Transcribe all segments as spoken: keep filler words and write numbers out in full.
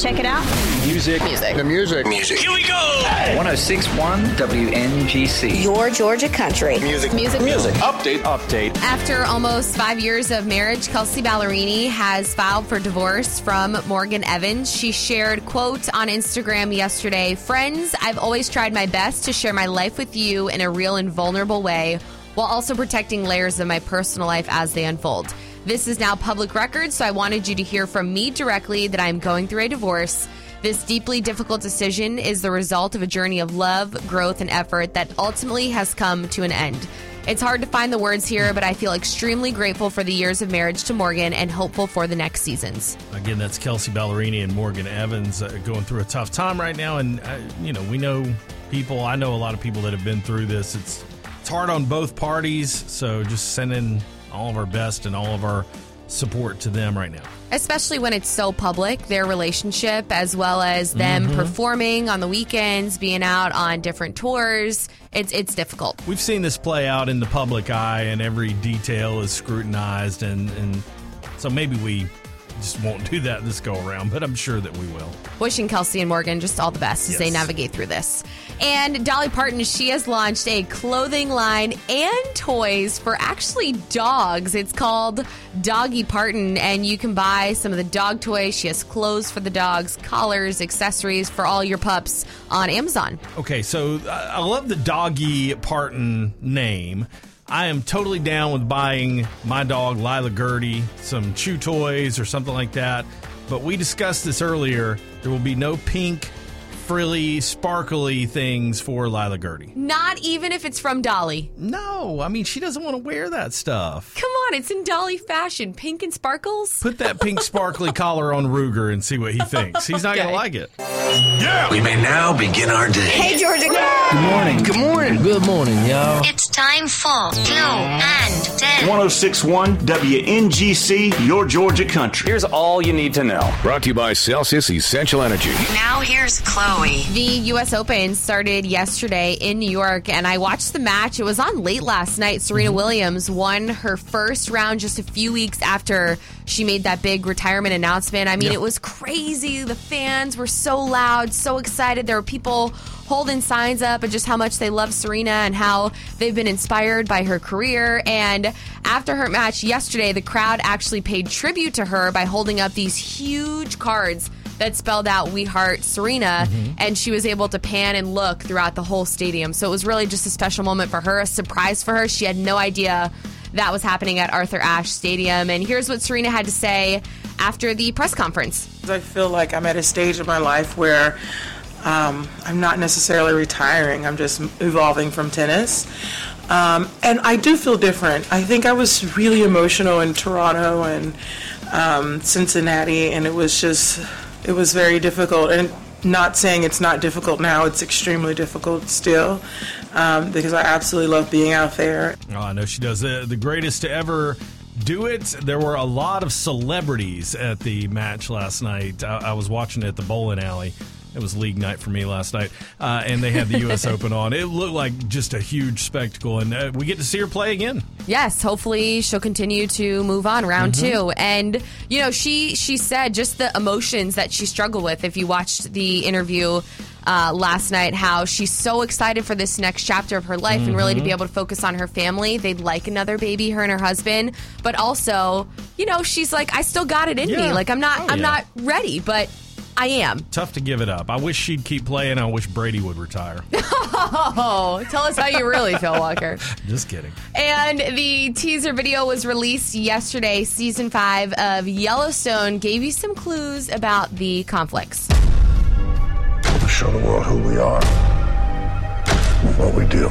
Check it out. Music. Music. The music. Music. Here we go. one oh six point one W N G C. Your Georgia country. Music. Music. Music. Update. Update. After almost five years of marriage, Kelsey Ballerini has filed for divorce from Morgan Evans. She shared, quote, on Instagram yesterday, "Friends, I've always tried my best to share my life with you in a real and vulnerable way, while also protecting layers of my personal life as they unfold. This is now public record, so I wanted you to hear from me directly that I am going through a divorce. This deeply difficult decision is the result of a journey of love, growth, and effort that ultimately has come to an end. It's hard to find the words here, but I feel extremely grateful for the years of marriage to Morgan and hopeful for the next seasons." Again, that's Kelsey Ballerini and Morgan Evans uh, going through a tough time right now. And, uh, you know, we know people, I know a lot of people that have been through this. It's, it's hard on both parties, so just sending all of our best and all of our support to them right now. Especially when it's so public, their relationship, as well as them mm-hmm. performing on the weekends, being out on different tours. It's it's difficult. We've seen this play out in the public eye, and every detail is scrutinized. And, and so maybe we just won't do that this go around, but I'm sure that we will. Wishing Kelsey and Morgan just all the best yes. as they navigate through this. And Dolly Parton, she has launched a clothing line and toys for actually dogs. It's called Doggy Parton, and you can buy some of the dog toys. She has clothes for the dogs, collars, accessories for all your pups on Amazon. Okay, so I love the Doggy Parton name. I am totally down with buying my dog, Lila Gertie, some chew toys or something like that. But we discussed this earlier. There will be no pink, frilly, sparkly things for Lila Gertie. Not even if it's from Dolly. No. I mean, she doesn't want to wear that stuff. Come on. It's in Dolly fashion. Pink and sparkles. Put that pink sparkly collar on Ruger and see what he thinks. He's not okay. going to like it. Yeah. We may now begin our day. Hey, Georgia. Good morning. Good morning. Good morning, y'all. It's time for Blue and Dead. one oh six point one W N G C, your Georgia country. Here's all you need to know. Brought to you by Celsius Essential Energy. Now here's Chloe. The U S Open started yesterday in New York, and I watched the match. It was on late last night. Serena mm-hmm. Williams won her first round just a few weeks after she made that big retirement announcement. I mean, yep. it was crazy. The fans were so loud, so excited. There were people holding signs up and just how much they love Serena and how they've been inspired by her career. And after her match yesterday, the crowd actually paid tribute to her by holding up these huge cards that spelled out "We Heart Serena," mm-hmm. and she was able to pan and look throughout the whole stadium. So it was really just a special moment for her, a surprise for her. She had no idea that was happening at Arthur Ashe Stadium. And here's what Serena had to say after the press conference. I feel like I'm at a stage of my life where Um, I'm not necessarily retiring. I'm just evolving from tennis. Um, and I do feel different. I think I was really emotional in Toronto and um, Cincinnati, and it was just, it was very difficult. And not saying it's not difficult now, it's extremely difficult still, um, because I absolutely love being out there. Oh, I know she does. The, the greatest to ever do it. There were a lot of celebrities at the match last night. I, I was watching it at the bowling alley. It was league night for me last night, uh, and they had the U S Open on. It looked like just a huge spectacle, and uh, we get to see her play again. Yes, hopefully she'll continue to move on round mm-hmm. two. And, you know, she, she said just the emotions that she struggled with. If you watched the interview uh, last night, how she's so excited for this next chapter of her life mm-hmm. and really to be able to focus on her family. They'd like another baby, her and her husband. But also, you know, she's like, I still got it in yeah. me. Like, I'm not, oh, I'm yeah. not ready, but I am. Tough to give it up. I wish she'd keep playing. I wish Brady would retire. Oh, tell us how you really feel, Walker. Just kidding. And the teaser video was released yesterday. Season five of Yellowstone gave you some clues about the conflicts. To show the world who we are, what we do.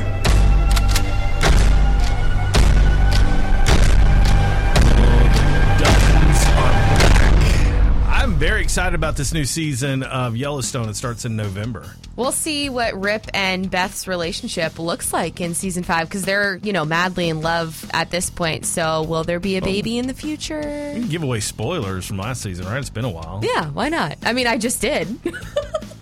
Very excited about this new season of Yellowstone. It starts in November. We'll see what Rip and Beth's relationship looks like in season five, because they're, you know, madly in love at this point. So will there be a baby in the future? We can give away spoilers from last season, right? It's been a while. Yeah, why not? I mean, I just did.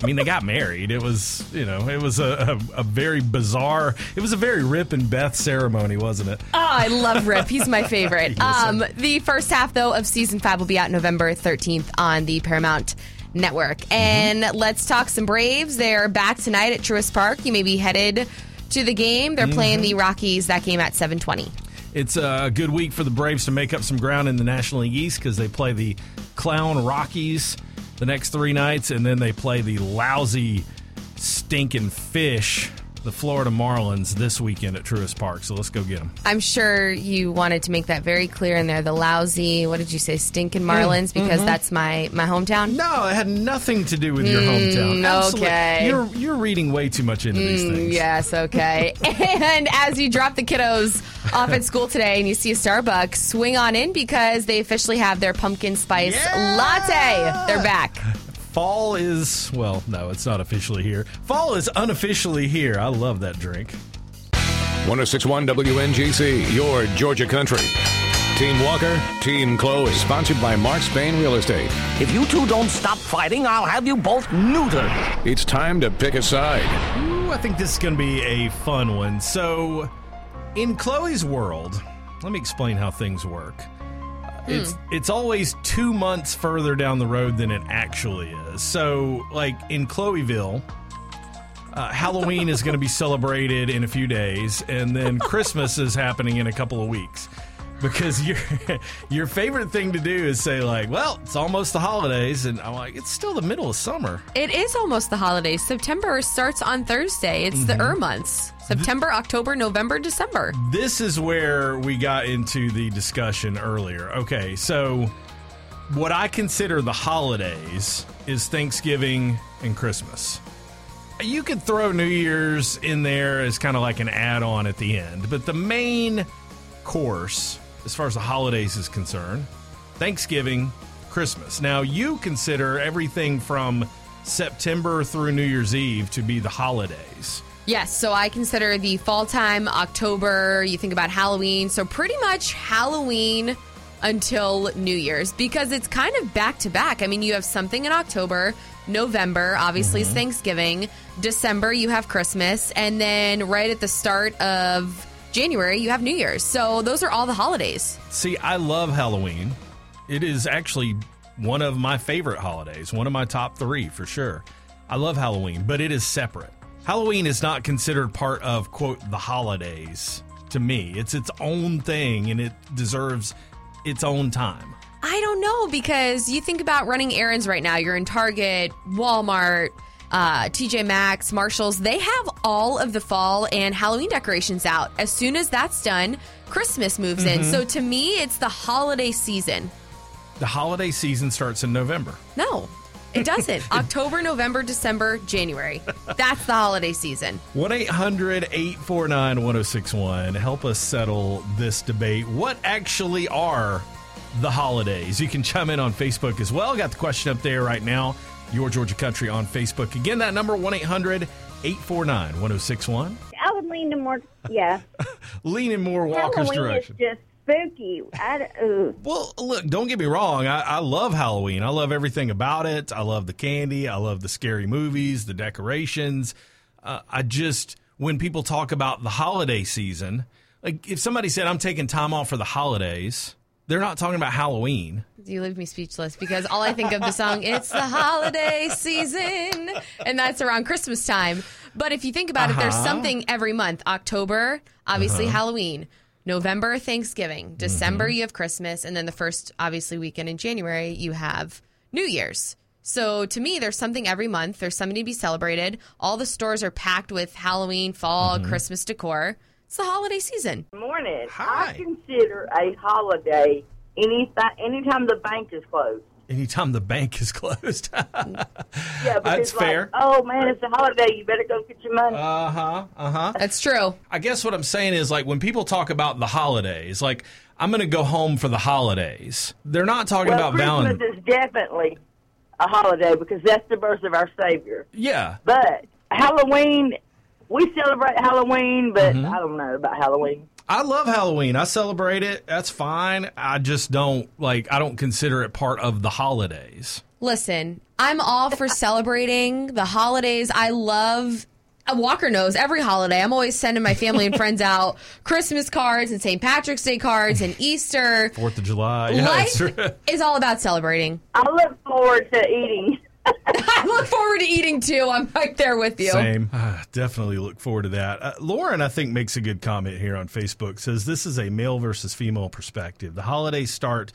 I mean, they got married. It was, you know, it was a, a, a very bizarre, it was a very Rip and Beth ceremony, wasn't it? Oh, I love Rip. He's my favorite. Um, the first half, though, of season five will be out November thirteenth on the Paramount Network. And mm-hmm. let's talk some Braves. They're back tonight at Truist Park. You may be headed to the game. They're mm-hmm. playing the Rockies. That game at seven twenty. It's a good week for the Braves to make up some ground in the National League East, because they play the Clown Rockies the next three nights, and then they play the lousy, stinking fish, the Florida Marlins, this weekend at Truist Park. So let's go get them. I'm sure you wanted to make that very clear in there. The lousy, what did you say, stinking Marlins, because mm-hmm. that's my, my hometown? No, it had nothing to do with your hometown. Mm, Absolutely. Okay. You're, you're reading way too much into mm, these things. Yes, okay. And as you drop the kiddos off at school today and you see a Starbucks, swing on in, because they officially have their pumpkin spice yeah! latte. They're back. Fall is, well, no, it's not officially here. Fall is unofficially here. I love that drink. one oh six point one W N G C, your Georgia country. Team Walker, Team Chloe, sponsored by Mark Spain Real Estate. If you two don't stop fighting, I'll have you both neutered. It's time to pick a side. Ooh, I think this is going to be a fun one. So, in Chloe's world, let me explain how things work. It's it's always two months further down the road than it actually is. So, like, in Chloeville, uh, Halloween is going to be celebrated in a few days, and then Christmas is happening in a couple of weeks. Because your your favorite thing to do is say, like, well, it's almost the holidays. And I'm like, it's still the middle of summer. It is almost the holidays. September starts on Thursday. It's mm-hmm. the er months. September, October, November, December. This is where we got into the discussion earlier. Okay, so what I consider the holidays is Thanksgiving and Christmas. You could throw New Year's in there as kind of like an add-on at the end. But the main course, as far as the holidays is concerned, Thanksgiving, Christmas. Now, you consider everything from September through New Year's Eve to be the holidays. Yes, so I consider the fall time, October, you think about Halloween. So pretty much Halloween until New Year's, because it's kind of back-to-back. I mean, you have something in October, November, obviously mm-hmm. is Thanksgiving. December, you have Christmas. And then right at the start of January, you have New Year's. So those are all the holidays. See, I love Halloween. It is actually one of my favorite holidays, one of my top three for sure. I love Halloween, but it is separate. Halloween is not considered part of, quote, the holidays to me. It's its own thing, and it deserves its own time. I don't know, because you think about running errands right now. You're in Target, Walmart, Uh, T J Maxx, Marshalls. They have all of the fall and Halloween decorations out. As soon as that's done, Christmas moves mm-hmm. in. So to me, it's the holiday season. The holiday season starts in November. No, it doesn't. October, November, December, January. That's the holiday season. one eight hundred, eight four nine, one oh six one. Help us settle this debate. What actually are the holidays? You can chime in on Facebook as well. Got the question up there right now. Your Georgia Country on Facebook. Again, that number, one eight hundred, eight four nine, one oh six one. I would lean to more, yeah. Lean in more Walker's Halloween direction. Halloween is just spooky. I, ooh. Well, look, don't get me wrong. I, I love Halloween. I love everything about it. I love the candy. I love the scary movies, the decorations. Uh, I just, when people talk about the holiday season, like if somebody said, I'm taking time off for the holidays, they're not talking about Halloween. You leave me speechless, because all I think of the song, it's the holiday season, and that's around Christmas time. But if you think about uh-huh. it, there's something every month. October, obviously uh-huh. Halloween. November, Thanksgiving. December, mm-hmm. you have Christmas. And then the first, obviously, weekend in January, you have New Year's. So to me, there's something every month. There's something to be celebrated. All the stores are packed with Halloween, fall, mm-hmm. Christmas decor. It's the holiday season. Morning. Hi. I consider a holiday any anytime the bank is closed. Anytime the bank is closed. Yeah, that's like, fair. Oh man, it's a holiday. You better go get your money. Uh huh. Uh huh. That's true. I guess what I'm saying is, like, when people talk about the holidays, like I'm going to go home for the holidays, they're not talking well, about Valentine's. Christmas is definitely a holiday because that's the birth of our Savior. Yeah. But Halloween, we celebrate Halloween, but mm-hmm. I don't know about Halloween. I love Halloween. I celebrate it. That's fine. I just don't, like, I don't consider it part of the holidays. Listen, I'm all for celebrating the holidays. I love, Walker knows, every holiday. I'm always sending my family and friends out Christmas cards and Saint Patrick's Day cards and Easter. Fourth of July. Yeah, life is all about celebrating. I look forward to eating. I look forward to eating, too. I'm right there with you. Same. Uh, definitely look forward to that. Uh, Lauren, I think, makes a good comment here on Facebook. Says, this is a male versus female perspective. The holidays start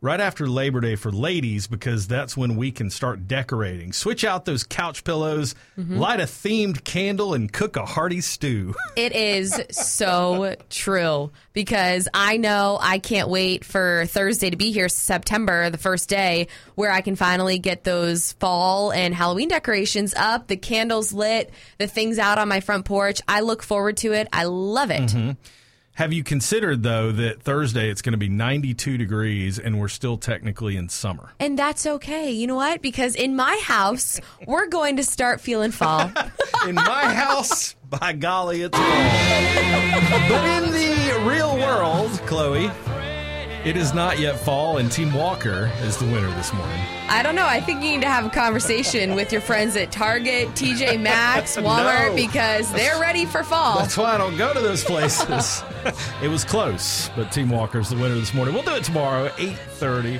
right after Labor Day for ladies because that's when we can start decorating. Switch out those couch pillows, mm-hmm. light a themed candle, and cook a hearty stew. It is so true because I know I can't wait for Thursday to be here, September, the first day, where I can finally get those fall and Halloween decorations up, the candles lit, the things out on my front porch. I look forward to it. I love it. Mm-hmm. Have you considered, though, that Thursday it's going to be ninety-two degrees and we're still technically in summer? And that's okay. You know what? Because in my house, we're going to start feeling fall. In my house, by golly, it's fall. But in the real world, Chloe, it is not yet fall, and Team Walker is the winner this morning. I don't know. I think you need to have a conversation with your friends at Target, T J Maxx, Walmart, no. because they're ready for fall. That's why I don't go to those places. It was close, but Team Walker's the winner this morning. We'll do it tomorrow at eight thirty.